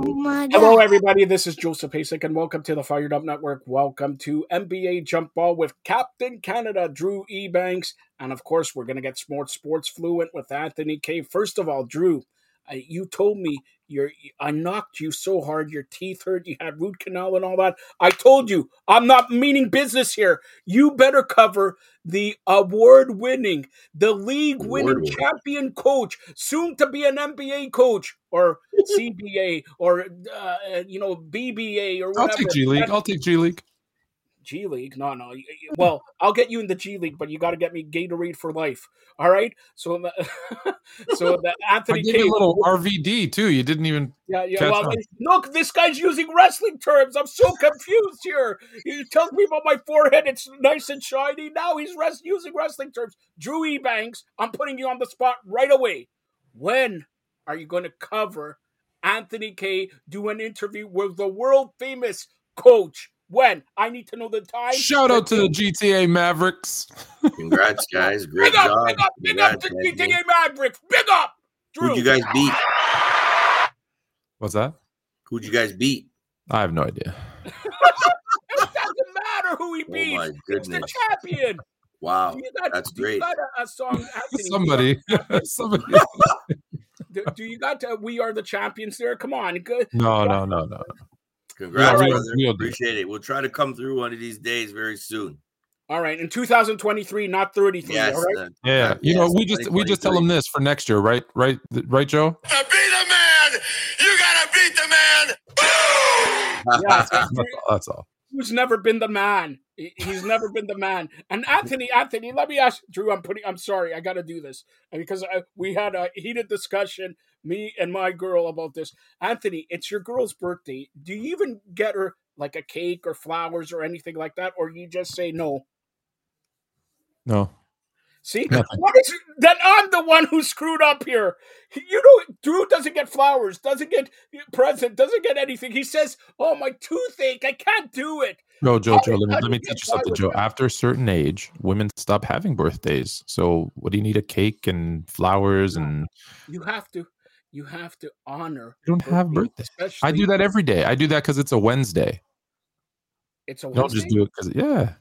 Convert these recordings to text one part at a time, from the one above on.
Hello, everybody. This is Joseph Pasek, and welcome to the Fired Up Network. Welcome to NBA Jump Ball with Captain Canada, Drew Ebanks. And, of course, we're going to get more sports fluent with Anthony K. First of all, Drew, you told me I knocked you so hard, your teeth hurt, you had root canal and all that. I told you, I'm not meaning business here. You better cover the award-winning, the league-winning champion coach, soon to be an NBA coach, or CBA, or, BBA, or whatever. I'll take G League. G League? No. Well, I'll get you in the G League, but you got to get me Gatorade for life. All right? So the Anthony K. A little RVD, too. You didn't even... Yeah. Well, look, this guy's using wrestling terms. I'm so confused here. He tells me about my forehead. It's nice and shiny. Now he's using wrestling terms. Drew Ebanks, I'm putting you on the spot right away. When are you going to cover Anthony K, do an interview with the world-famous coach? When? I need to know the time. Shout out to the GTA Mavericks. Congrats, guys. Great job. Big up to GTA Mavericks. Big up. Drew. Who'd you guys beat? What's that? Who'd you guys beat? I have no idea. It doesn't matter who he beat. Oh, my goodness. It's the champion. Wow. That's great. You got a song, Anthony. Somebody. Do you got to, We Are the Champions there? Come on. Good. No. Congrats, brother. Right. Appreciate it. We'll try to come through one of these days very soon. All right. In 2023, not 33. Yes, all right? We just tell them this for next year, right? Right, Joe? Be the man. You gotta beat the man. Boom! That's all. Who's never been the man? He's never been the man. And Anthony, let me ask Drew. I'm sorry, I got to do this because we had a heated discussion, me and my girl, about this. Anthony, it's your girl's birthday. Do you even get her like a cake or flowers or anything like that, or you just say no? No. See, then I'm the one who screwed up here. Drew doesn't get flowers, doesn't get present, doesn't get anything. He says, "Oh, my toothache, I can't do it." No, Joe, let me teach you something, Joe. After a certain age, women stop having birthdays. So, what do you need a cake and flowers and? You have to honor. You don't have birthdays. I do that every day. I do that because it's a Wednesday. It's a Wednesday. Don't just do it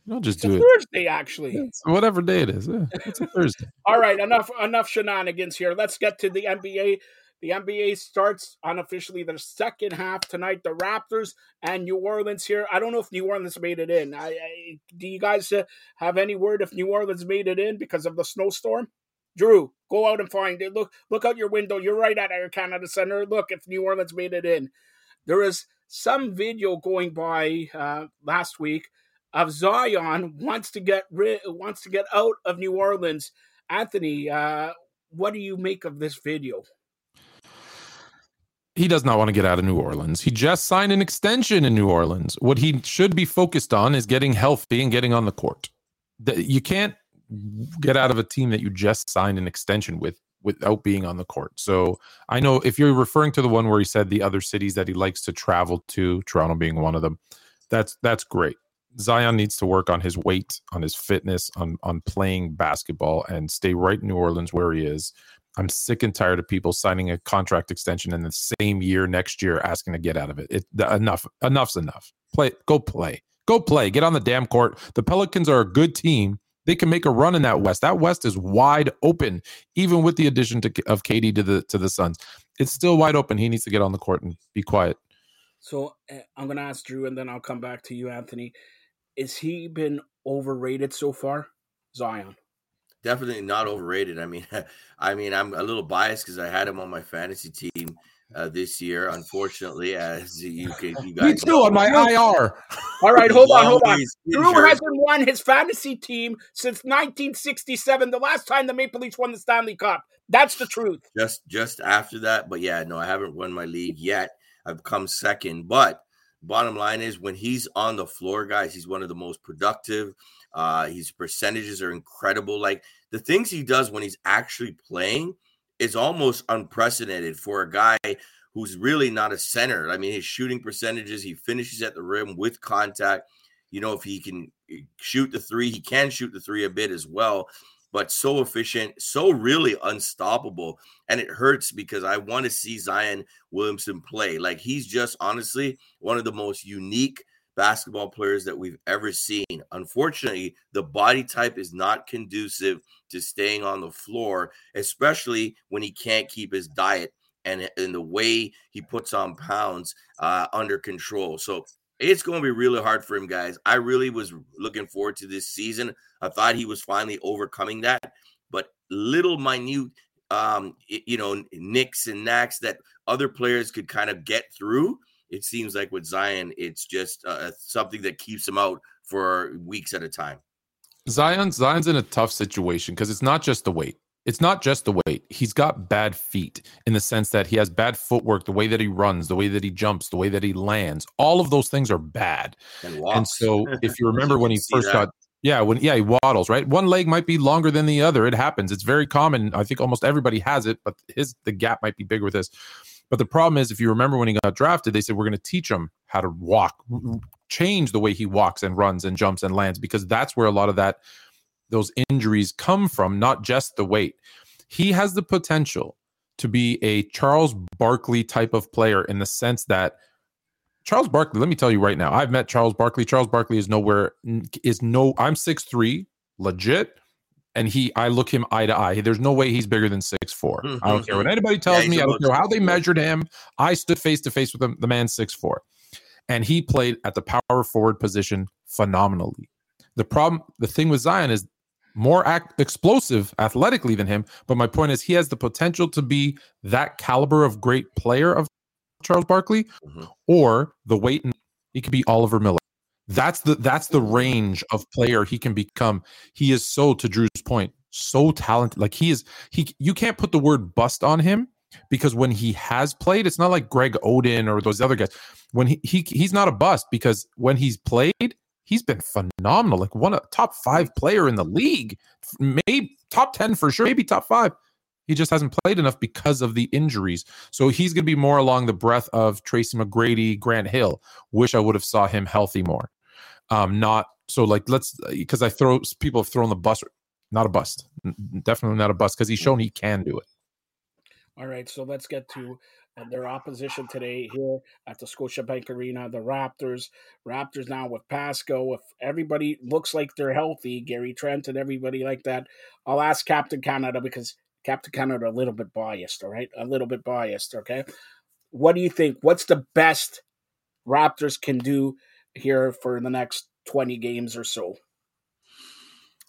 because it's a Thursday, actually. Yes, whatever day it is, it's a Thursday. All right, enough shenanigans here. Let's get to the NBA. The NBA starts unofficially their second half tonight. The Raptors and New Orleans here. I don't know if New Orleans made it in. Do you guys have any word if New Orleans made it in because of the snowstorm? Drew, go out and find it. Look out your window. You're right at Air Canada Center. Look if New Orleans made it in. There is some video going by last week of Zion wants to get out of New Orleans. Anthony, what do you make of this video? He does not want to get out of New Orleans. He just signed an extension in New Orleans. What he should be focused on is getting healthy and getting on the court. You can't get out of a team that you just signed an extension with without being on the court. So I know if you're referring to the one where he said the other cities that he likes to travel to, Toronto being one of them, that's great. Zion needs to work on his weight, on his fitness, on playing basketball and stay right in New Orleans where he is. I'm sick and tired of people signing a contract extension in the same year next year asking to get out of it. Enough's enough. Go play. Get on the damn court. The Pelicans are a good team. They can make a run in that West. That West is wide open, even with the addition of KD to the Suns. It's still wide open. He needs to get on the court and be quiet. So I'm going to ask Drew, and then I'll come back to you, Anthony. Is he been overrated so far, Zion? Definitely not overrated. I mean, I'm a little biased because I had him on my fantasy team this year. Unfortunately, as you guys, me too, know. On my IR. All right, hold on. Drew hasn't won his fantasy team since 1967, the last time the Maple Leafs won the Stanley Cup. That's the truth. Just after that, but yeah, no, I haven't won my league yet. I've come second, but bottom line is when he's on the floor, guys, he's one of the most productive. His percentages are incredible. Like the things he does when he's actually playing is almost unprecedented for a guy who's really not a center. I mean, his shooting percentages, he finishes at the rim with contact. You know, if he can shoot the three, he can shoot the three a bit as well. but so efficient, so really unstoppable. And it hurts because I want to see Zion Williamson play. Like, he's just honestly one of the most unique basketball players that we've ever seen. Unfortunately, the body type is not conducive to staying on the floor, especially when he can't keep his diet and in the way he puts on pounds under control. So it's going to be really hard for him, guys. I really was looking forward to this season. I thought he was finally overcoming that, but little minute, nicks and knacks that other players could kind of get through. It seems like with Zion, it's just something that keeps him out for weeks at a time. Zion's in a tough situation because it's not just the weight. It's not just the weight. He's got bad feet in the sense that he has bad footwork, the way that he runs, the way that he jumps, the way that he lands. All of those things are bad. And so if you remember when he first got... he waddles, right? One leg might be longer than the other. It happens. It's very common. I think almost everybody has it, but the gap might be bigger with this. But the problem is, if you remember when he got drafted, they said, we're going to teach him how to walk, change the way he walks and runs and jumps and lands, because that's where a lot of those injuries come from, not just the weight. He has the potential to be a Charles Barkley type of player in the sense that Charles Barkley, let me tell you right now, I've met Charles Barkley. Charles Barkley I'm 6'3", legit. And I look him eye to eye. There's no way he's bigger than 6'4". Mm-hmm. I don't care what anybody tells me. I don't care how they measured him. I stood face to face with him. The man's 6'4". And he played at the power forward position phenomenally. The thing with Zion is more explosive athletically than him. But my point is, he has the potential to be that caliber of great player of Charles Barkley, mm-hmm. or the weight. He could be Oliver Miller. That's the range of player he can become. He is, so to Drew's point, so talented. Like, you can't put the word bust on him, because when he has played, it's not like Greg Oden or those other guys. When he's not a bust, because when he's played, he's been phenomenal. Like, top 5 player in the league, maybe top 10 for sure, maybe top 5. He just hasn't played enough because of the injuries. So he's going to be more along the breadth of Tracy McGrady, Grant Hill. Wish I would have saw him healthy more. Not so like because people have thrown the bust. Not a bust, definitely not a bust, because he's shown he can do it. All right, so let's get to their opposition today here at the Scotiabank Arena. The Raptors now with Pascal. If everybody looks like they're healthy, Gary Trent and everybody like that, I'll ask Captain Canada, because Captain Canada are a little bit biased. All right, a little bit biased. Okay, what do you think? What's the best Raptors can do here for the next 20 games or so?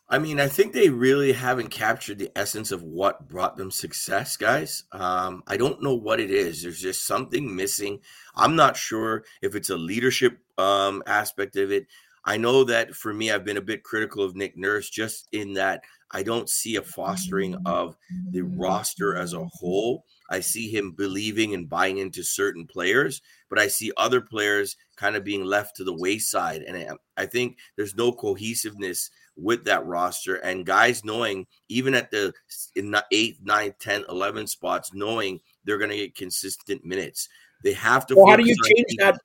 I mean, I think they really haven't captured the essence of what brought them success, guys. I don't know what it is. There's just something missing. I'm not sure if it's a leadership aspect of it. I know that for me, I've been a bit critical of Nick Nurse, just in that I don't see a fostering of the roster as a whole. I see him believing and buying into certain players, but I see other players kind of being left to the wayside. And I think there's no cohesiveness with that roster, and guys knowing, even at the 8th, 9th, 10th, 11th spots, knowing they're going to get consistent minutes. They have to. Well, how do you change that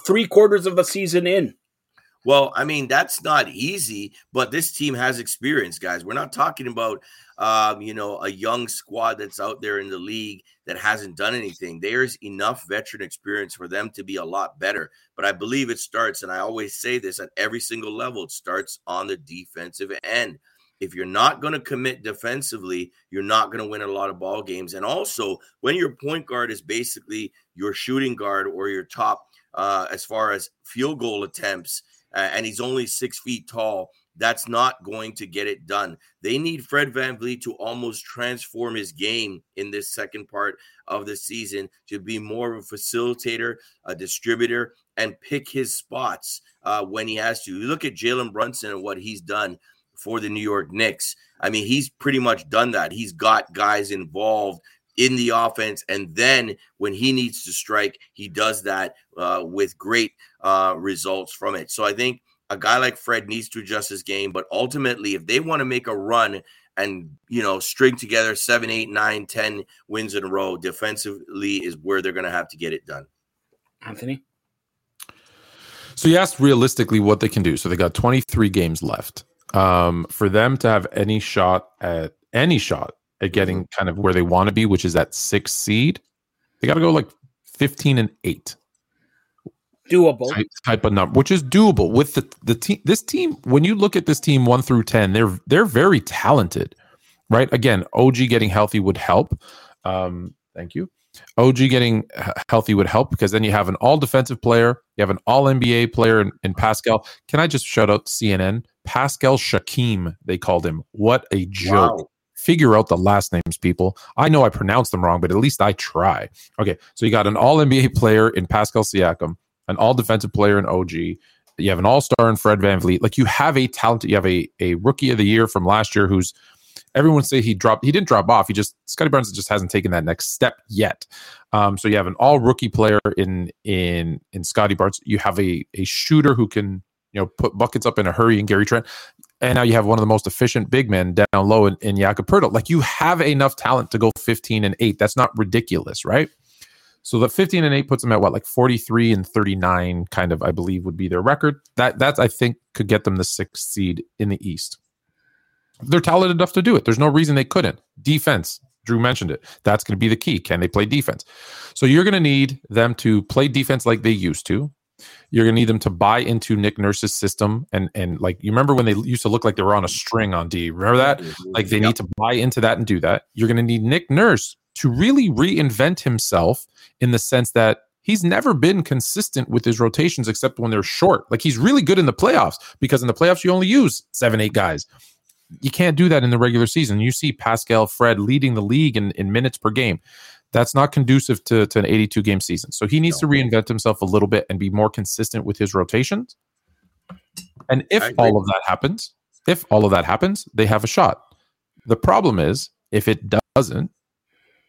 3/4 of a season in? Well, I mean, that's not easy, but this team has experience, guys. We're not talking about, a young squad that's out there in the league that hasn't done anything. There's enough veteran experience for them to be a lot better. But I believe it starts, and I always say this at every single level, it starts on the defensive end. If you're not going to commit defensively, you're not going to win a lot of ball games. And also, when your point guard is basically your shooting guard or your top as far as field goal attempts, and he's only 6 feet tall, that's not going to get it done. They need Fred VanVleet to almost transform his game in this second part of the season to be more of a facilitator, a distributor, and pick his spots when he has to. You look at Jalen Brunson and what he's done for the New York Knicks. I mean, he's pretty much done that. He's got guys involved in the offense, and then when he needs to strike, he does that with great results from it. So I think a guy like Fred needs to adjust his game, but ultimately, if they want to make a run and string together 7, 8, 9, 10 wins in a row, defensively is where they're going to have to get it done. Anthony? So you asked realistically what they can do. So they got 23 games left. For them to have any shot at getting kind of where they want to be, which is that 6th seed, they got to go like 15-8. Doable type of number, which is doable with the team. This team, when you look at this team 1 through 10, they're very talented, right? Again, OG getting healthy would help. Thank you. OG getting healthy would help, because then you have an all-defensive player, you have an all-NBA player in Pascal. Can I just shout out CNN? Pascal Siakam, they called him. What a joke. Wow. Figure out the last names, people. I know I pronounced them wrong, but at least I try. Okay, so you got an all-NBA player in Pascal Siakam, an all-defensive player in OG. You have an all-star in Fred VanVleet. Like, you have a talent. You have a rookie of the year from last year who's, everyone say he didn't drop off. He just, Scotty Barnes just hasn't taken that next step yet. So you have an all-rookie player in Scotty Barnes. You have a shooter who can, you know, put buckets up in a hurry in Gary Trent. And now you have one of the most efficient big men down low in Jakob Poeltl. Like, you have enough talent to go 15-8. That's not ridiculous, right? So the 15-8 puts them at what, like 43-39, kind of, I believe, would be their record. That I think could get them the 6th seed in the East. They're talented enough to do it. There's no reason they couldn't. Defense, Drew mentioned it. That's going to be the key. Can they play defense? So you're going to need them to play defense like they used to. You're going to need them to buy into Nick Nurse's system. And like, you remember when they used to look like they were on a string on D? Remember that? Like, they need to buy into that and do that. You're going to need Nick Nurse to really reinvent himself, in the sense that he's never been consistent with his rotations except when they're short. Like, he's really good in the playoffs, because in the playoffs you only use 7-8 guys. You can't do that in the regular season. You see Pascal, Fred leading the league in minutes per game. That's not conducive to an 82-game season. So he needs to reinvent himself a little bit and be more consistent with his rotations. And if all of that happens, they have a shot. The problem is if it doesn't,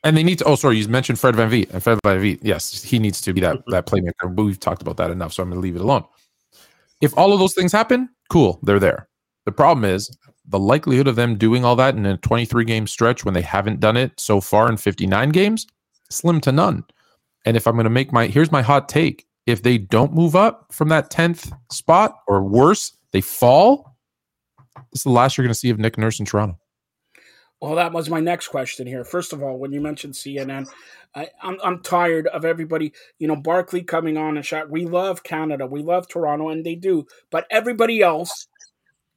and they need to. Oh, sorry, you mentioned Fred VanVleet. And Fred VanVleet, yes, he needs to be that playmaker. We've talked about that enough, so I'm going to leave it alone. If all of those things happen, cool, they're there. The problem is the likelihood of them doing all that in a 23-game stretch, when they haven't done it so far in 59 games, slim to none. And if I'm going to make here's my hot take. If they don't move up from that 10th spot, or worse, they fall, this is the last you're going to see of Nick Nurse in Toronto. Well, that was my next question here. First of all, when you mentioned CNN, I'm tired of everybody, you know, Barkley coming on and shot. We love Canada. We love Toronto, and they do. But everybody else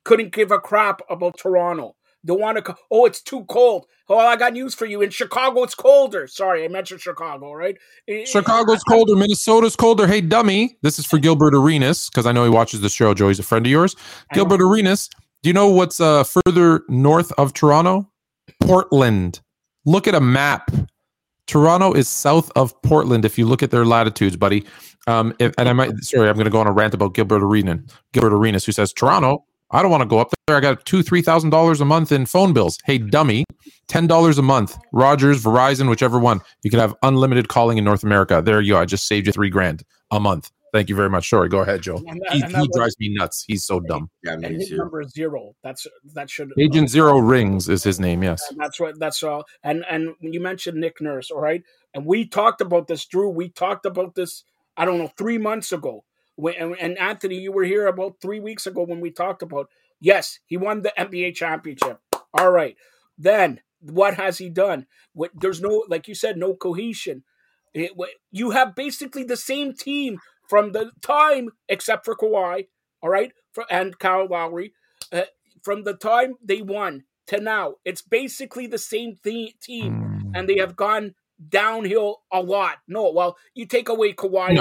couldn't give a crap about Toronto. They want to, oh, it's too cold. Oh, I got news for you. In Chicago, it's colder. Sorry, I mentioned Chicago, right? Chicago's colder. Minnesota's colder. Hey, dummy. This is for Gilbert Arenas, because I know he watches the show, Joe. He's a friend of yours. Gilbert Arenas, do you know what's further north of Toronto? Portland. Look at a map. Toronto is south of Portland if you look at their latitudes, buddy. I'm going to go on a rant about Gilbert Arenas, who says, Toronto, I don't want to go up there. I got $2,000-$3,000 a month in phone bills. Hey, dummy, $10 a month. Rogers, Verizon, whichever one. You can have unlimited calling in North America. There you are. I just saved you $3,000 a month. Thank you very much. Sorry, go ahead, Joe. He drives me nuts. He's so dumb. Yeah, me too. His number is 0. That should. Agent 0 Rings is his name. Yes, that's what. That's all. And when you mentioned Nick Nurse, all right, and we talked about this, Drew. We talked about this. I don't know, 3 months ago. And Anthony, you were here about 3 weeks ago when we talked about. Yes, he won the NBA championship. All right, then what has he done? There's no, like you said, no cohesion. You have basically the same team from the time, except for Kawhi, all right, and Kyle Lowry, from the time they won to now, it's basically the same team, and they have gone downhill a lot. No, well, you take away Kawhi.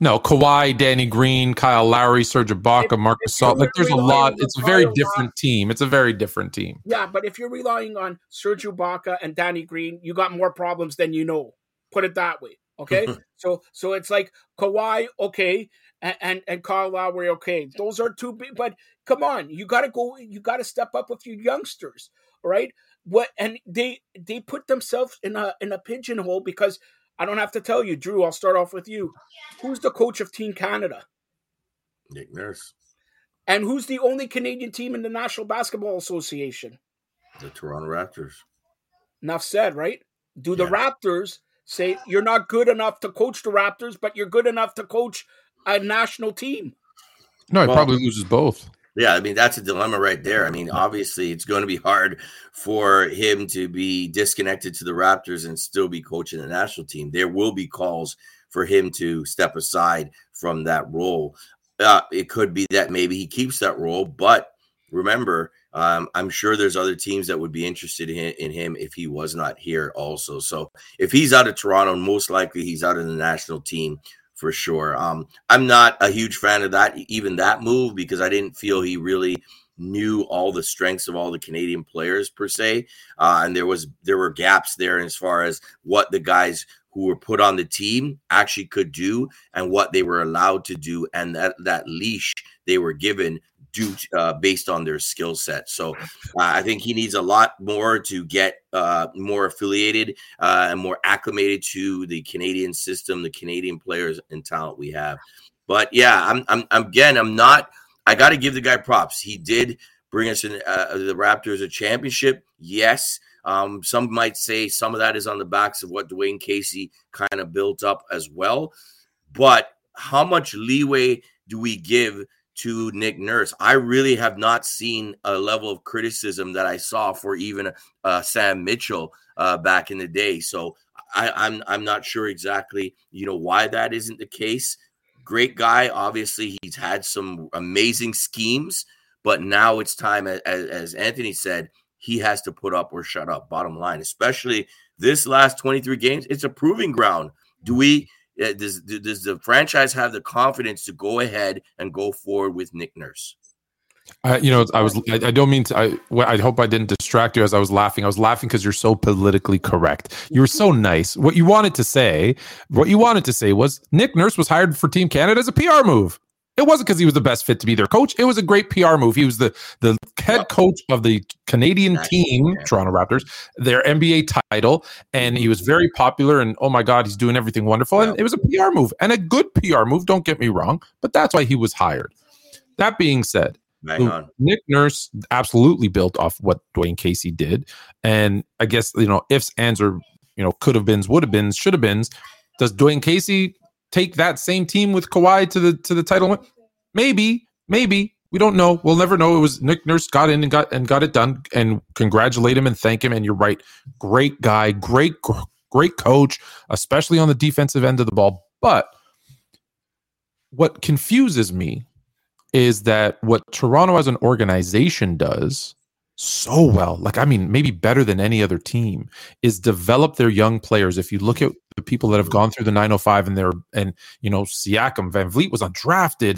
No, Kawhi, Danny Green, Kyle Lowry, Serge Ibaka, Marcus Gasol. Like, there's a lot. It's a very different team. Yeah, but if you're relying on Serge Ibaka and Danny Green, you got more problems than you know. Put it that way. Okay, so it's like Kawhi, okay, and Kyle Lowry, okay. Those are two big, but come on, you got to step up with your youngsters, right? And they put themselves in a pigeonhole, because I don't have to tell you, Drew. I'll start off with you. Who's the coach of Team Canada? Nick Nurse. And who's the only Canadian team in the National Basketball Association? The Toronto Raptors. Enough said, right? Do the Raptors say you're not good enough to coach the Raptors, but you're good enough to coach a national team? No, he probably loses both. Yeah, I mean, that's a dilemma right there. I mean, obviously, it's going to be hard for him to be disconnected to the Raptors and still be coaching the national team. There will be calls for him to step aside from that role. It could be that maybe he keeps that role, but remember, I'm sure there's other teams that would be interested in him if he was not here also. So if he's out of Toronto, most likely he's out of the national team for sure. I'm not a huge fan of that, even that move, because I didn't feel he really knew all the strengths of all the Canadian players per se. And there were gaps there as far as what the guys who were put on the team actually could do and what they were allowed to do, and that leash they were given based on their skill set. So I think he needs a lot more to get more affiliated and more acclimated to the Canadian system, the Canadian players and talent we have. But yeah, I got to give the guy props. He did bring us in the Raptors a championship. Yes. Some might say some of that is on the backs of what Dwayne Casey kind of built up as well. But how much leeway do we give to Nick Nurse? I really have not seen a level of criticism that I saw for even Sam Mitchell back in the day. So I'm not sure exactly, why that isn't the case. Great guy. Obviously, he's had some amazing schemes, but now it's time, as Anthony said, he has to put up or shut up, bottom line, especially this last 23 games. It's a proving ground. Does the franchise have the confidence to go ahead and go forward with Nick Nurse? I don't mean to. I hope I didn't distract you as I was laughing. I was laughing because you're so politically correct. You were so nice. What you wanted to say was Nick Nurse was hired for Team Canada as a PR move. It wasn't because he was the best fit to be their coach. It was a great PR move. He was the head coach of the Canadian team, Toronto Raptors, their NBA title, and he was very popular, and oh my God, he's doing everything wonderful. And it was a PR move, and a good PR move, don't get me wrong, but that's why he was hired. That being said, Nick Nurse absolutely built off what Dwayne Casey did, and I guess, ifs, ands, or, could have been, would have been, should have been. Does Dwayne Casey take that same team with Kawhi to the title? Maybe we don't know. We'll never know. It was Nick Nurse got in and got it done, and congratulate him and thank him. And you're right, great guy, great coach, especially on the defensive end of the ball. But what confuses me is that what Toronto as an organization does so well, maybe better than any other team, is develop their young players. If you look at the people that have gone through the 905 and Siakam, VanVleet was undrafted.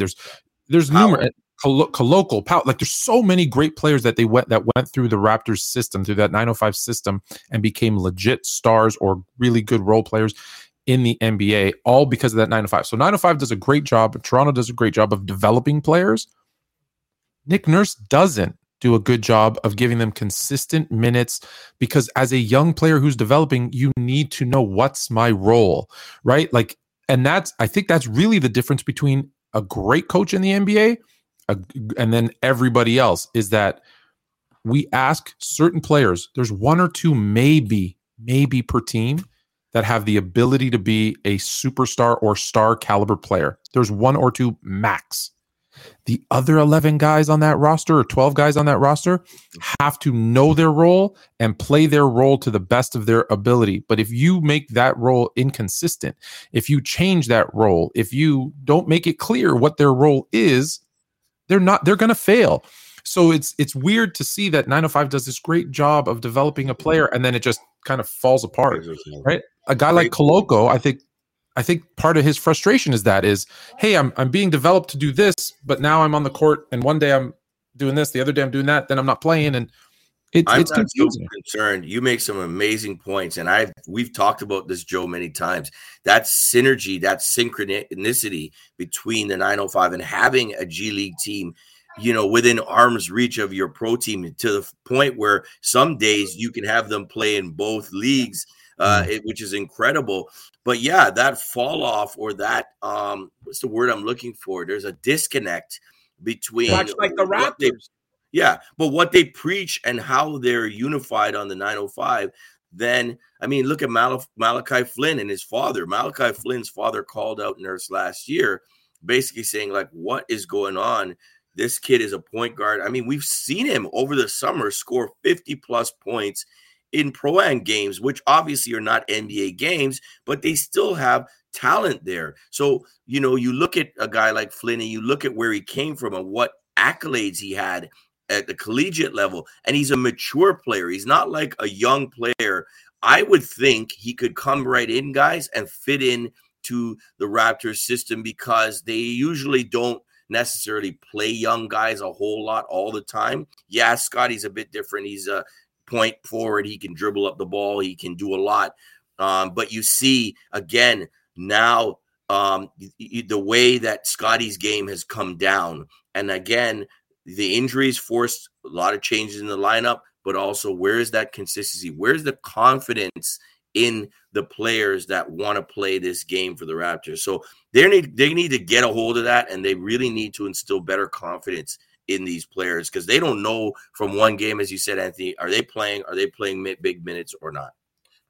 There's numerous Colocal, Powell, there's so many great players that went through the Raptors system, through that 905 system, and became legit stars or really good role players in the NBA, all because of that 905. So 905 does a great job. Toronto does a great job of developing players. Nick Nurse doesn't do a good job of giving them consistent minutes, because as a young player who's developing, you need to know what's my role, right? And I think that's really the difference between a great coach in the NBA and then everybody else, is that we ask certain players, there's one or two maybe per team that have the ability to be a superstar or star caliber player. There's one or two max. The other 11 guys on that roster or 12 guys on that roster have to know their role and play their role to the best of their ability. But if you make that role inconsistent, if you change that role, if you don't make it clear what their role is, they're going to fail. So it's weird to see that 905 does this great job of developing a player, and then it just kind of falls apart, right? A guy like Koloko, I think part of his frustration is, hey, I'm being developed to do this, but now I'm on the court, and one day I'm doing this, the other day I'm doing that, then I'm not playing, and it's confusing. So concerned. You make some amazing points, and we've talked about this, Joe, many times. That synergy, that synchronicity between the 905 and having a G League team, within arm's reach of your pro team, to the point where some days you can have them play in both leagues, which is incredible. But yeah, that fall off, or that what's the word I'm looking for? There's a disconnect between much like the Raptors. But what they preach and how they're unified on the 905. Then, look at Malachi Flynn and his father. Malachi Flynn's father called out Nurse last year, basically saying, what is going on This kid is a point guard. I mean, we've seen him over the summer score 50-plus points in Pro-Am games, which obviously are not NBA games, but they still have talent there. So, you know, you look at a guy like Flynn and you look at where he came from and what accolades he had at the collegiate level, and he's a mature player. He's not like a young player. I would think he could come right in, guys, and fit in to the Raptors system because they usually don't necessarily play young guys a whole lot all the time. Yeah, Scotty's a bit different. He's a point forward. He can dribble up the ball. He can do a lot. But you see, again, now the way that Scotty's game has come down. And again, the injuries forced a lot of changes in the lineup, but also where is that consistency? Where's the confidence in the players that want to play this game for the Raptors? So they need to get a hold of that, and they really need to instill better confidence in these players because they don't know from one game, as you said, Anthony, are they playing big minutes or not?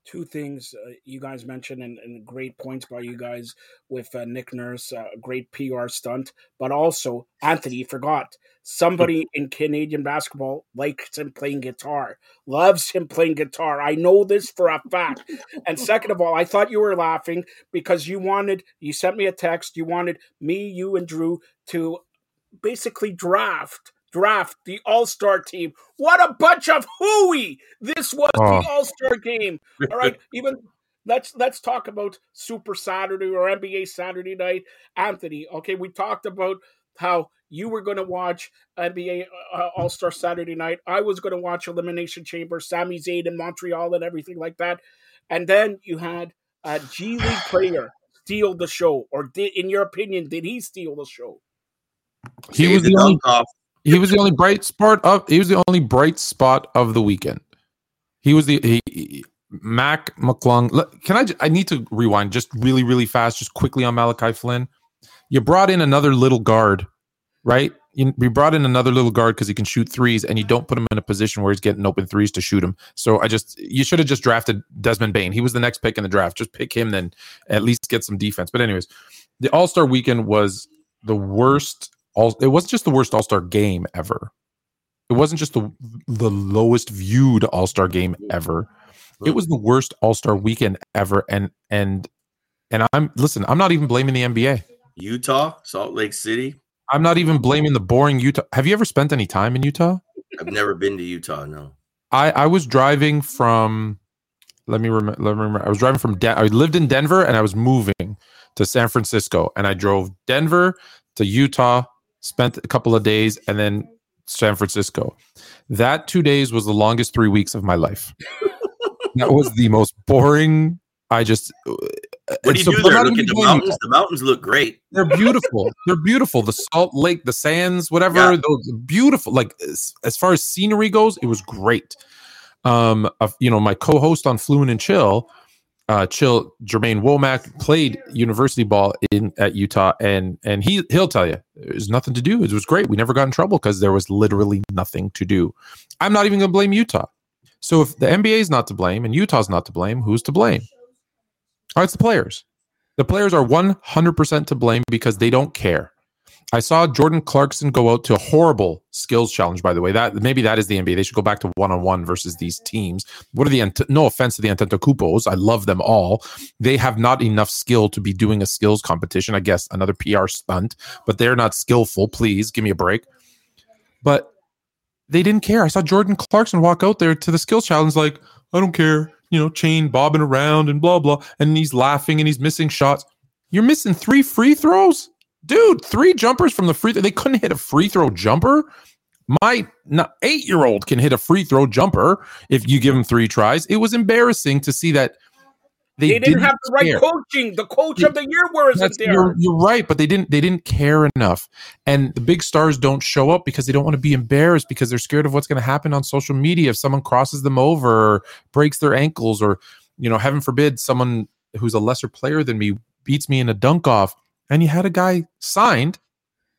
Two things you guys mentioned and great points by you guys with Nick Nurse, a great PR stunt, but also Anthony forgot somebody in Canadian basketball likes him playing guitar, loves him playing guitar. I know this for a fact. And second of all, I thought you were laughing because you sent me a text. You wanted me, you and Drew to basically draft the All-Star team. What a bunch of hooey! This was the All-Star game. All right, even let's talk about Super Saturday or NBA Saturday night. Anthony, okay, we talked about how you were going to watch NBA All-Star Saturday night. I was going to watch Elimination Chamber, Sami Zayn in Montreal and everything like that. And then you had a G League player steal the show. Or in your opinion, did he steal the show? He was the only bright spot of the weekend. Mac McClung. I need to rewind just really, really fast, just quickly on Malachi Flynn. You brought in another little guard, right? You brought in another little guard because he can shoot threes, and you don't put him in a position where he's getting open threes to shoot him. So you should have just drafted Desmond Bain. He was the next pick in the draft. Just pick him, then at least get some defense. But anyways, the All-Star weekend was the worst. It wasn't just the worst All-Star game ever. It wasn't just the lowest viewed All-Star game ever. It was the worst All-Star weekend ever. And I'm not even blaming the NBA. Utah, Salt Lake City. I'm not even blaming the boring Utah. Have you ever spent any time in Utah? I've never been to Utah, no. I was driving from I lived in Denver and I was moving to San Francisco, and I drove Denver to Utah, spent a couple of days, and then San Francisco. That 2 days was the longest 3 weeks of my life. That was the most boring. What do you do there? Look at the mountains. The mountains look great. They're beautiful. The Salt Lake, the sands, whatever. Yeah. Those are beautiful. Like as far as scenery goes, it was great. My co-host on Fluent and Chill. Jermaine Womack played university ball at Utah, and he'll tell you there's nothing to do. It was great. We never got in trouble because there was literally nothing to do. I'm not even going to blame Utah. So if the NBA is not to blame and Utah's not to blame, who's to blame? Oh, it's the players. The players are 100% to blame because they don't care. I saw Jordan Clarkson go out to a horrible skills challenge, by the way. That is the NBA. They should go back to one-on-one versus these teams. No offense to the Antetokounmpos. I love them all. They have not enough skill to be doing a skills competition. I guess another PR stunt, but they're not skillful. Please give me a break. But they didn't care. I saw Jordan Clarkson walk out there to the skills challenge like, I don't care, chain bobbing around and blah, blah. And he's laughing and he's missing shots. You're missing 3 free throws? Dude, 3 jumpers from the free throw. They couldn't hit a free throw jumper. My 8-year-old can hit a free throw jumper if you give him 3 tries. It was embarrassing to see that they didn't have the right coaching. The coach of the year wasn't there. You're right, but they didn't care enough. And the big stars don't show up because they don't want to be embarrassed because they're scared of what's going to happen on social media if someone crosses them over or breaks their ankles or, heaven forbid, someone who's a lesser player than me beats me in a dunk off. And you had a guy signed.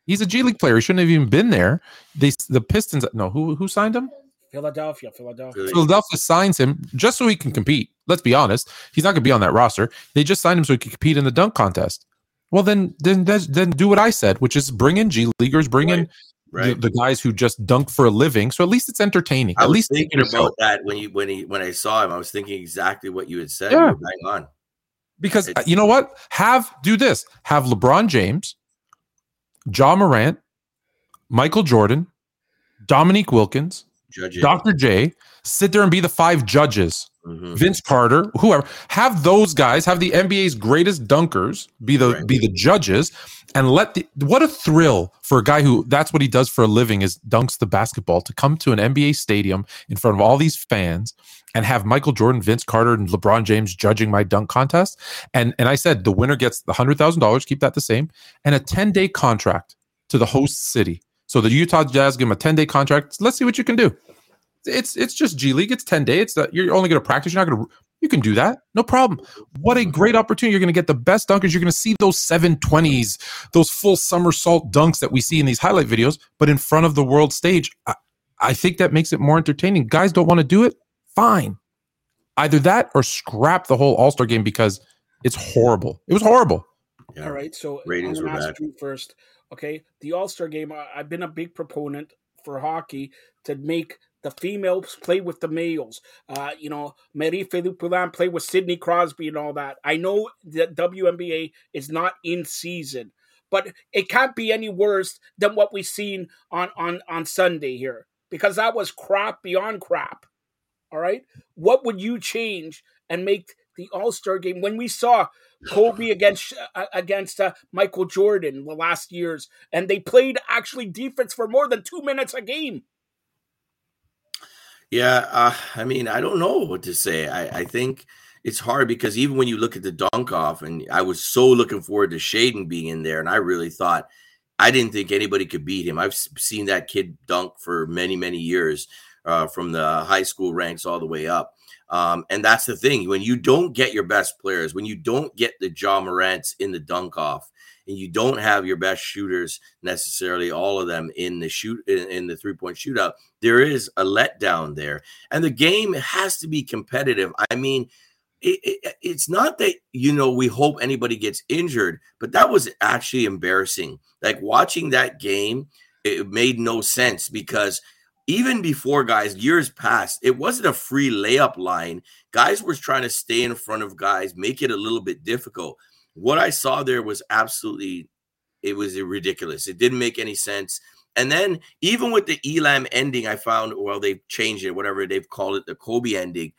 He's a G League player. He shouldn't have even been there. The Pistons. No, who signed him? Philadelphia. Philadelphia signs him just so he can compete. Let's be honest. He's not going to be on that roster. They just signed him so he could compete in the dunk contest. Well, then do what I said, which is bring in G Leaguers, bring in right? The guys who just dunk for a living. So at least it's entertaining. At least thinking about that when I saw him, I was thinking exactly what you had said. Yeah. You were bang on. Because you know what? Have LeBron James, Ja Morant, Michael Jordan, Dominique Wilkins, Judge Dr. J, sit there and be the five judges. Mm-hmm. Vince Carter, whoever. Have those guys, have the NBA's greatest dunkers be the judges, and what a thrill for a guy who, that's what he does for a living, is dunks the basketball, to come to an NBA stadium in front of all these fans and have Michael Jordan, Vince Carter, and LeBron James judging my dunk contest. And I said, the winner gets the $100,000, keep that the same, and a 10-day contract to the host city. So the Utah Jazz give him a 10-day contract. Let's see what you can do. It's just G League. It's 10 days. You're only going to practice. You're not going to. You can do that. No problem. What a great opportunity. You're going to get the best dunkers. You're going to see those 720s, those full somersault dunks that we see in these highlight videos, but in front of the world stage. I think that makes it more entertaining. Guys don't want to do it? Fine. Either that or scrap the whole All-Star game because it's horrible. It was horrible. Yeah. All right. So ratings were bad. First, okay, the All-Star game. I've been a big proponent for hockey to make the females play with the males. Marie-Philippe Poulin play with Sidney Crosby and all that. I know that WNBA is not in season, but it can't be any worse than what we've seen on Sunday here, because that was crap beyond crap. All right? What would you change and make the All-Star game? When we saw Kobe against Michael Jordan the last years, and they played actually defense for more than 2 minutes a game. Yeah, I mean, I don't know what to say. I think it's hard because even when you look at the dunk off, and I was so looking forward to Shaden being in there, and I didn't think anybody could beat him. I've seen that kid dunk for many, many years from the high school ranks all the way up. And that's the thing. When you don't get your best players, when you don't get the Ja Morants in the dunk off, and you don't have your best shooters necessarily, all of them in the three-point shootout, there is a letdown there. And the game has to be competitive. I mean, it's not that, we hope anybody gets injured, but that was actually embarrassing. Like, watching that game, it made no sense, because even before, guys, years past, it wasn't a free layup line. Guys were trying to stay in front of guys, make it a little bit difficult. What I saw there was absolutely, it was ridiculous. It didn't make any sense. And then even with the Elam ending, I found, well, they've changed it, whatever they've called it, the Kobe ending.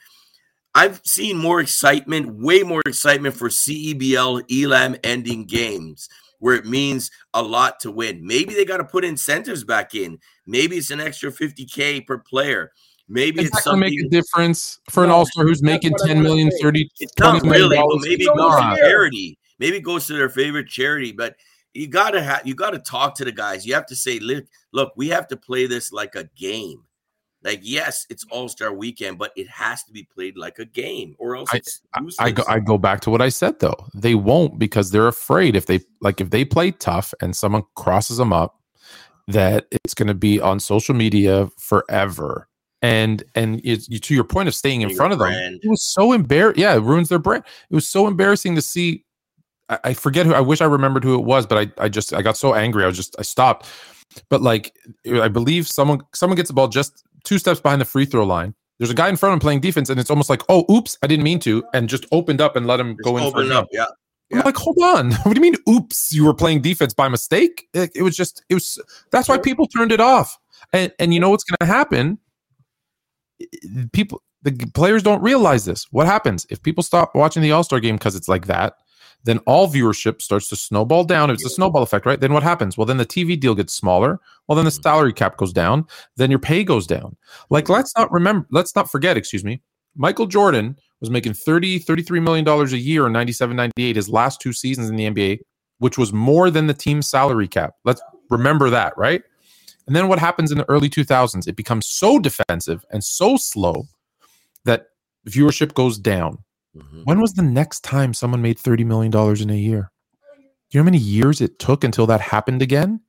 I've seen more excitement, way more excitement for CEBL Elam ending games, where it means a lot to win. Maybe they got to put incentives back in. Maybe it's an extra $50K per player. Maybe it's not going to make a difference for an All-Star who's making $10 million, $30 million. It's not really. Well, maybe it goes to charity. Maybe it goes to their favorite charity, but you gotta talk to the guys. You have to say, look, we have to play this like a game. Like, yes, it's All-Star weekend, but it has to be played like a game, or else it's I go back to what I said though. They won't, because they're afraid if they play tough and someone crosses them up, that it's gonna be on social media forever. And to your point of staying in front of them, it was so embarrassing. Yeah, it ruins their brand. It was so embarrassing to see. I forget who. I wish I remembered who it was, but I got so angry. I stopped. But I believe someone gets the ball just two steps behind the free throw line. There's a guy in front of him playing defense, and it's almost like, oh, oops, I didn't mean to, and just opened up and let him go in. Opened up, yeah. I'm like, hold on. What do you mean? Oops, you were playing defense by mistake. It was. That's why people turned it off. And you know what's going to happen? The players don't realize this. What happens if people stop watching the All-Star game because it's like that? Then all viewership starts to snowball down. It's a snowball effect, right? Then what happens? Well, then the TV deal gets smaller. Well, then the salary cap goes down. Then your pay goes down. Like, let's not forget, Michael Jordan was making $33 million a year in 97-98, his last two seasons in the NBA, which was more than the team's salary cap. Let's remember that, right? And then what happens in the early 2000s? It becomes so defensive and so slow that viewership goes down. Mm-hmm. When was the next time someone made $30 million in a year? Do you know how many years it took until that happened again?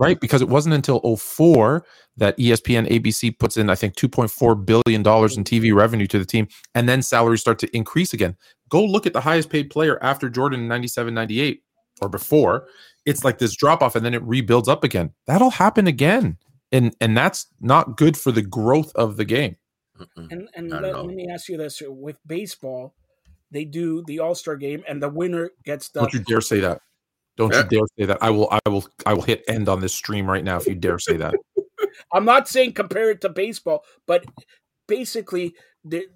Right? Because it wasn't until 2004 that ESPN, ABC puts in, I think, $2.4 billion in TV revenue to the team, and then salaries start to increase again. Go look at the highest paid player after Jordan in 97-98, or before. it's like this drop off and then it rebuilds up again. That'll happen again. And that's not good for the growth of the game. And let me ask you this. With baseball, they do the All-Star game and the winner gets the... Don't you dare say that. Don't you dare say that. I will hit end on this stream right now if you dare say that. I'm not saying compare it to baseball, but basically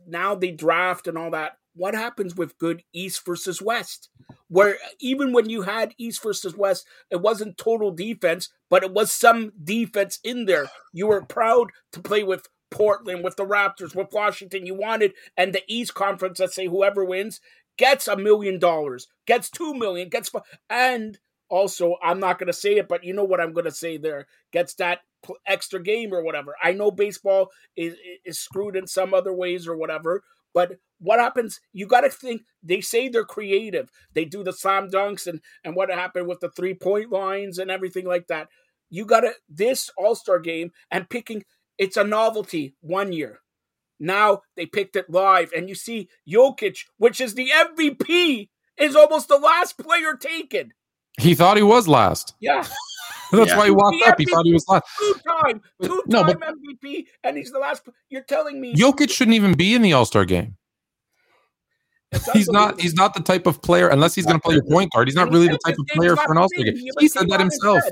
now they draft and all that. What happens with good East versus West? Where even when you had East versus West, it wasn't total defense, but it was some defense in there. You were proud to play with Portland, with the Raptors, with Washington. You wanted, and the East Conference, let's say whoever wins, gets $1 million, gets $2 million, gets, and also, I'm not going to say it, but you know what I'm going to say there, gets that extra game or whatever. I know baseball is screwed in some other ways or whatever, but what happens? You got to think, they say they're creative. They do the slam dunks and what happened with the 3-point lines and everything like that. You got to, this All-Star game and picking, it's a novelty one year. Now they picked it live. And you see Jokic, which is the MVP, is almost the last player taken. He thought he was last. Yeah. That's why he walked up. He thought he was last. Two-time MVP, and he's the last. You're telling me Jokic shouldn't even be in the All-Star game. He's not the type of player, unless he's going to play a point guard. He's not really the type of player for an All-Star game. He said that himself.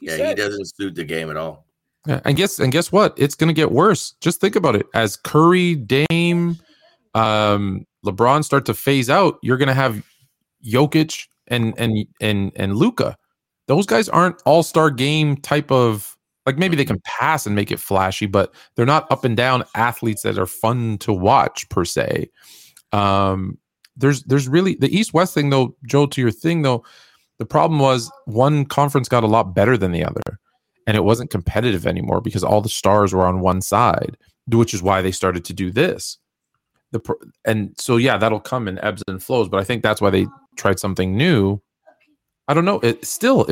He doesn't suit the game at all. Yeah, and guess what? It's going to get worse. Just think about it. As Curry, Dame, LeBron start to phase out, you're going to have Jokic and Luka. Those guys aren't all-star game type of, like, maybe they can pass and make it flashy, but they're not up and down athletes that are fun to watch per se. There's really the East-West thing though, Joe, to your thing though. The problem was one conference got a lot better than the other, and it wasn't competitive anymore because all the stars were on one side, which is why they started to do this. So that'll come in ebbs and flows, but I think that's why they tried something new. I don't know. If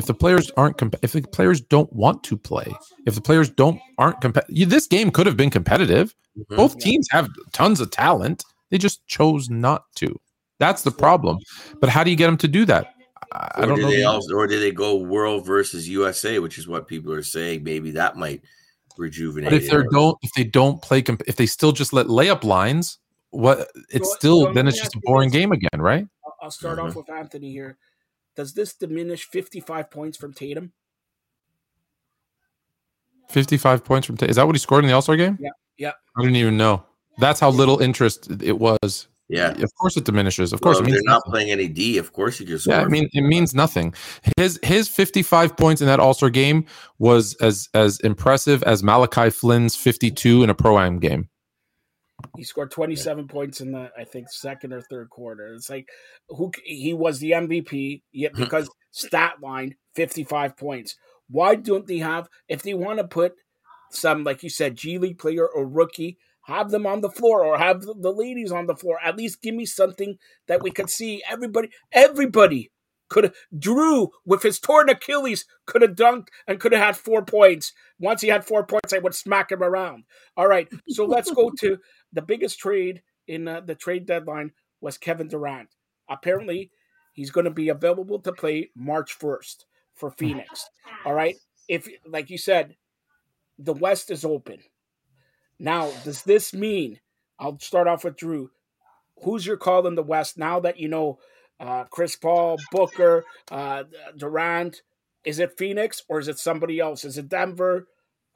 the players aren't if the players don't want to play, if the players aren't competitive, this game could have been competitive. Mm-hmm. Both teams have tons of talent. They just chose not to. That's the problem. But how do you get them to do that? I don't know. Or do they go world versus USA, which is what people are saying? Maybe that might rejuvenate. But if they still just let layup lines, then it's just a boring game again, right? I'll start off with Anthony here. Does this diminish 55 points from Tatum? 55 points from Tatum. Is that what he scored in the All-Star game? Yeah. I didn't even know. That's how little interest it was. Yeah. Of course it diminishes. Of course. Well, they're not playing any D. Of course you just scored. Yeah, I mean, it means nothing. His 55 points in that All-Star game was as impressive as Malachi Flynn's 52 in a Pro-Am game. He scored 27 points in the, I think, second or third quarter. It's like he was the MVP, yet because stat line, 55 points. Why don't they have, if they want to put some, like you said, G League player or rookie, have them on the floor or have the ladies on the floor. At least give me something that we could see. Everybody could have, Drew with his torn Achilles could have dunked and could have had 4 points. Once he had 4 points, I would smack him around. All right, so let's go to the biggest trade in the trade deadline was Kevin Durant. Apparently, he's going to be available to play March 1st for Phoenix. All right. If, like you said, the West is open. Now, does this mean, I'll start off with Drew, who's your call in the West now that you know Chris Paul, Booker, Durant? Is it Phoenix or is it somebody else? Is it Denver?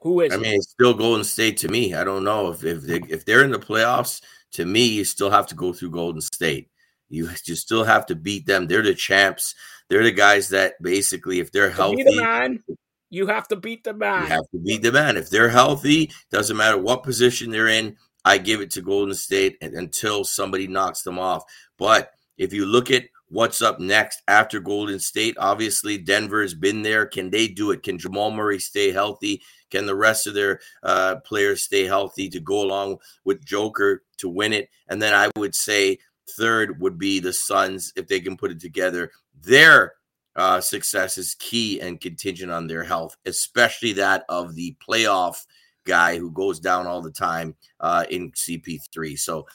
Who is? I mean, it's still Golden State to me. I don't know if they're in the playoffs. To me, you still have to go through Golden State. You still have to beat them. They're the champs. They're the guys that basically, if they're healthy, you have to beat the man. You have to beat the man. If they're healthy, doesn't matter what position they're in. I give it to Golden State until somebody knocks them off. But if you look at what's up next after Golden State, obviously Denver has been there. Can they do it? Can Jamal Murray stay healthy? Can the rest of their players stay healthy to go along with Joker to win it? And then I would say third would be the Suns if they can put it together. Their success is key and contingent on their health, especially that of the playoff guy who goes down all the time in CP3. So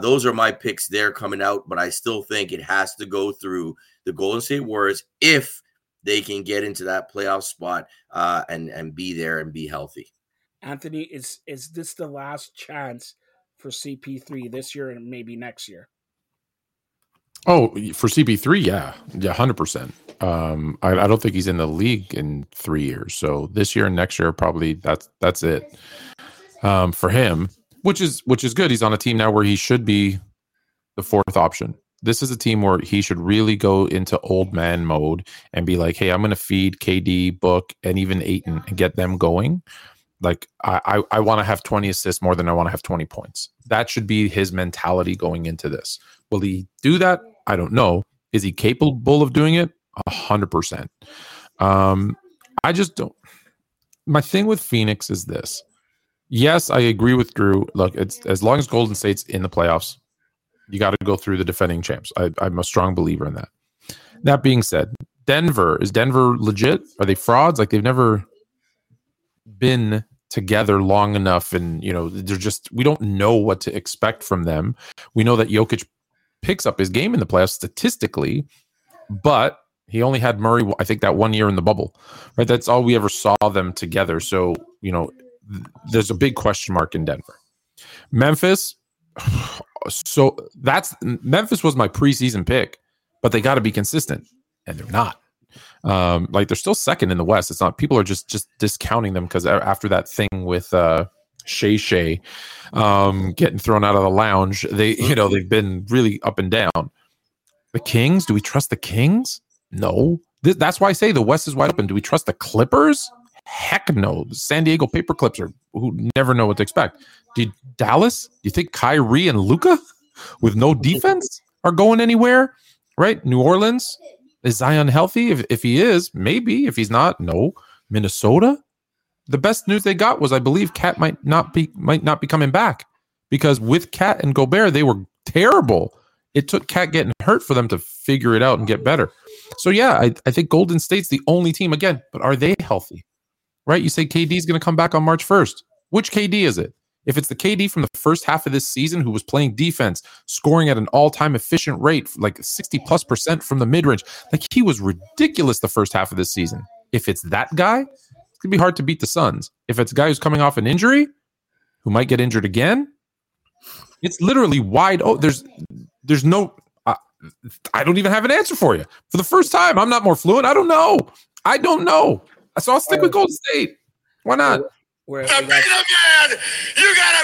those are my picks there coming out, but I still think it has to go through the Golden State Warriors if they can get into that playoff spot and be there and be healthy. Anthony, is this the last chance for CP3 this year and maybe next year? Oh, for CP3, yeah. Yeah, 100%. I don't think he's in the league in 3 years. So this year and next year, probably that's it for him, which is good. He's on a team now where he should be the fourth option. This is a team where he should really go into old man mode and be like, hey, I'm going to feed KD, Book, and even Ayton and get them going. Like, I want to have 20 assists more than I want to have 20 points. That should be his mentality going into this. Will he do that? I don't know. Is he capable of doing it? 100%. I just don't. My thing with Phoenix is this. Yes, I agree with Drew. Look, it's as long as Golden State's in the playoffs, you got to go through the defending champs. I'm a strong believer in that. That being said, Denver. Is Denver legit? Are they frauds? Like, they've never been together long enough, and they're just, we don't know what to expect from them. We know that Jokic picks up his game in the playoffs statistically, but he only had Murray, I think, that 1 year in the bubble, right? That's all we ever saw them together. So there's a big question mark in Denver. Memphis, so that's, Memphis was my preseason pick, but they got to be consistent, and they're not. They're still second in the West. It's not, people are just discounting them because after that thing with Shay getting thrown out of the lounge, they've been really up and down. The Kings, do we trust the Kings? No. That's why I say the West is wide open. Do we trust the Clippers? Heck no. The San Diego Paperclips who never know what to expect. Dallas? You think Kyrie and Luka with no defense are going anywhere? Right? New Orleans? Is Zion healthy? If he is, maybe. If he's not, no. Minnesota? The best news they got was, I believe, Cat might not be coming back, because with Cat and Gobert, they were terrible. It took Cat getting hurt for them to figure it out and get better. So yeah, I think Golden State's the only team, again, but are they healthy? Right? You say KD's going to come back on March 1st. Which KD is it? If it's the KD from the first half of this season who was playing defense, scoring at an all-time efficient rate, like 60+% from the mid-range, like he was ridiculous the first half of this season. If it's that guy, it's going to be hard to beat the Suns. If it's a guy who's coming off an injury, who might get injured again, it's literally wide open. There's no, I don't even have an answer for you. For the first time, I'm not more fluent. I don't know. So I'll stick with Golden State. Why not? You gotta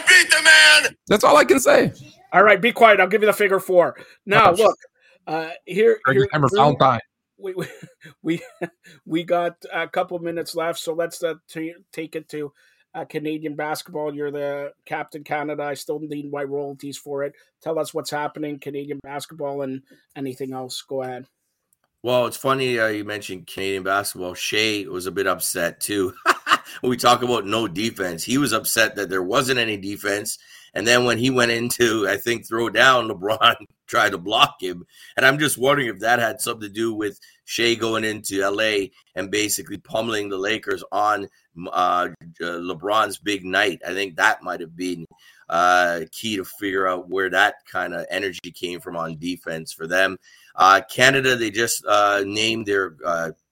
beat the man. That's all I can say. All right, be quiet. I'll give you the figure four. Now, look, here we got a couple minutes left, so let's take it to Canadian basketball. You're the captain, Canada. I still need my royalties for it. Tell us what's happening, Canadian basketball, and anything else. Go ahead. Well, it's funny you mentioned Canadian basketball. Shay was a bit upset too. When we talk about no defense, he was upset that there wasn't any defense. And then when he went into, I think, throw down, LeBron tried to block him. And I'm just wondering if that had something to do with Shea going into L.A. and basically pummeling the Lakers on LeBron's big night. I think that might have been key to figure out where that kind of energy came from on defense for them. Canada, they just named their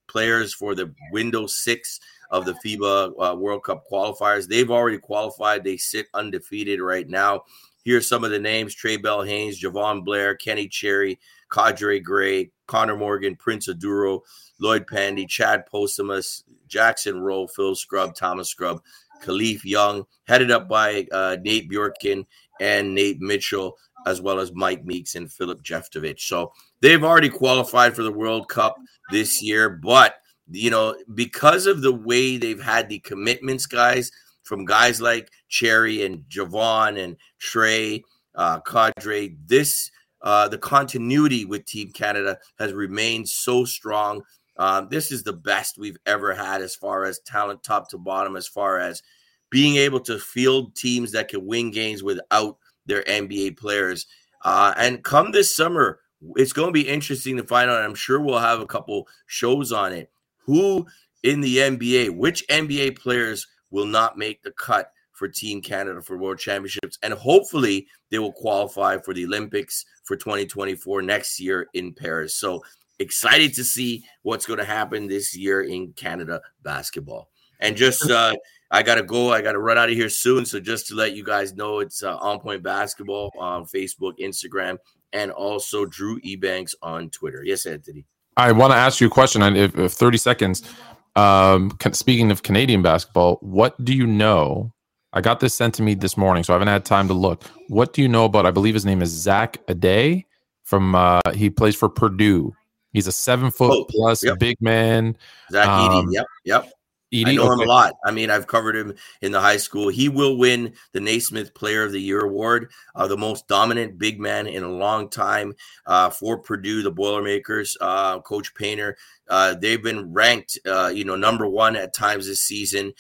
players for the Window 6 of the FIBA World Cup qualifiers. They've already qualified. They sit undefeated right now. Here's some of the names: Trey Bell-Haynes, Javon Blair, Kenny Cherry, Cadre Gray, Connor Morgan, Prince Aduro, Lloyd Pandy, Chad Postumus, Jackson Rowe, Phil Scrub, Thomas Scrub, Khalif Young, headed up by Nate Bjorken and Nate Mitchell, as well as Mike Meeks and Filip Jeftovic. So they've already qualified for the World Cup this year, but because of the way they've had the commitments, guys, from guys like Cherry and Javon and Trey, Cadre, the continuity with Team Canada has remained so strong. This is the best we've ever had as far as talent, top to bottom, as far as being able to field teams that can win games without their NBA players. And come this summer, it's going to be interesting to find out. I'm sure we'll have a couple shows on it. Who in the NBA, which NBA players will not make the cut for Team Canada for World Championships? And hopefully they will qualify for the Olympics for 2024 next year in Paris. So excited to see what's going to happen this year in Canada basketball. And just I got to go. I got to run out of here soon. So just to let you guys know, it's On Point Basketball on Facebook, Instagram, and also Drew Ebanks on Twitter. Yes, Anthony. I want to ask you a question. If 30 seconds, speaking of Canadian basketball, what do you know? I got this sent to me this morning, so I haven't had time to look. What do you know about, I believe his name is Zach Adey from, he plays for Purdue. He's a 7-foot-plus big man. Zach Edey, Edey, I know him a lot. I mean, I've covered him in the high school. He will win the Naismith Player of the Year award, the most dominant big man in a long time for Purdue, the Boilermakers, Coach Painter. They've been ranked, number one at times this season.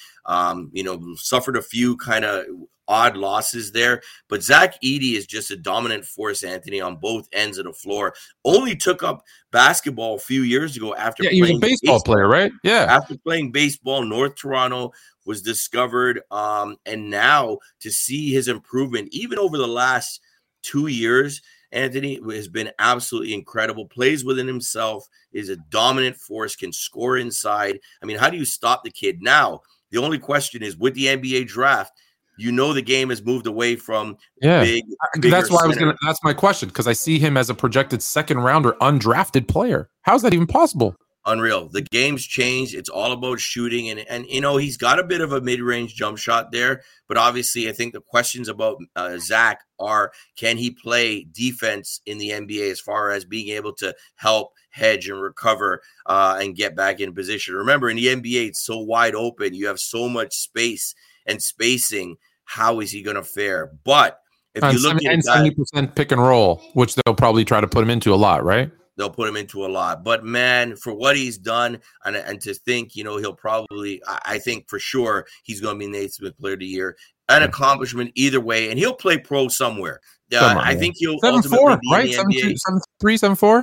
Suffered a few kind of odd losses there. But Zach Edey is just a dominant force, Anthony, on both ends of the floor. Only took up basketball a few years ago after playing he was a baseball player, right? Yeah. After playing baseball, North Toronto was discovered. And now to see his improvement, even over the last 2 years, Anthony, has been absolutely incredible. Plays within himself, is a dominant force, can score inside. I mean, how do you stop the kid now? The only question is, with the NBA draft, the game has moved away from That's why I was going to. That's my question, because I see him as a projected second rounder, undrafted player. How's that even possible? Unreal. The game's changed. It's all about shooting, and he's got a bit of a mid-range jump shot there. But obviously, I think the questions about Zach are: can he play defense in the NBA as far as being able to help hedge and recover and get back in position? Remember, in the NBA, it's so wide open. You have so much space and spacing. How is he going to fare? But if you look at 70% pick and roll, which they'll probably try to put him into a lot, right? They'll put him into a lot. But, man, for what he's done, and to think, he'll probably, I think for sure, he's going to be Naismith Player of the Year. An accomplishment either way, and he'll play pro somewhere. I think he'll 7-4, right? 7-3, 7-4?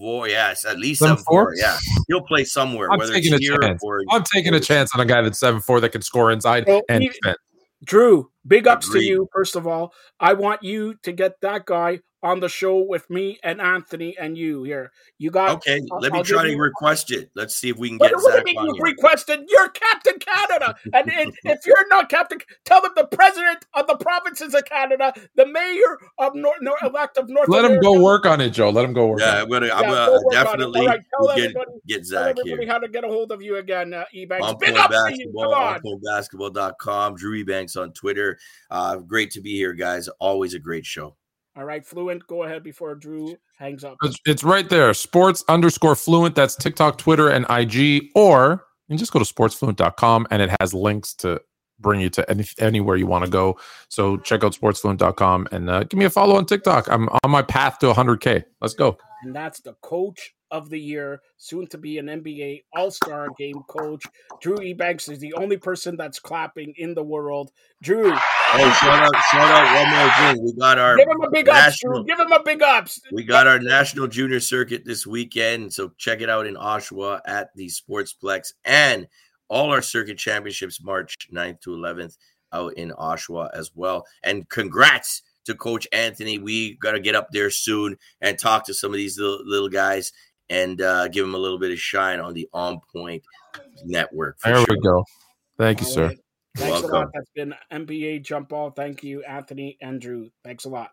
7-4, yes, at least 7-4. Yeah, he'll play somewhere. I'm taking a chance on a guy that's 7-4 that can score inside and defense. Drew, big ups to you, first of all. I want you to get that guy on the show with me and Anthony and you here. You got okay. Let me try to request it. Let's see if we can get Zach on. What do you mean you requested? You're Captain Canada, and if you're not Captain, tell them the president of the provinces of Canada, the mayor of elect of North. Let him go work on it, Joe. Let him go work. Yeah, I'm definitely get Zach here. How to get a hold of you again, Ebanks? Big up to you. Come on. OnPointBasketball.com. Drew Ebanks on Twitter. Great to be here, guys. Always a great show. All right, Fluent, go ahead before Drew hangs up. It's right there, sports_Fluent. That's TikTok, Twitter, and IG. Or you can just go to sportsfluent.com, and it has links to bring you to anywhere you want to go. So check out sportsfluent.com, and give me a follow on TikTok. I'm on my path to 100K. Let's go. And that's the coach of the year, soon to be an NBA All-Star game coach. Drew Ebanks is the only person that's clapping in the world. Drew. Oh, shout out one more thing. Give him a big ups, Drew. Give him a big ups. We got our national junior circuit this weekend, so check it out in Oshawa at the Sportsplex, and all our circuit championships March 9th to 11th out in Oshawa as well. And congrats to Coach Anthony. We got to get up there soon and talk to some of these little guys and give him a little bit of shine on the On Point Network. There we go. Thank you, sir. Thanks a lot. That's been NBA Jump Ball. Thank you, Anthony and Drew. Thanks a lot.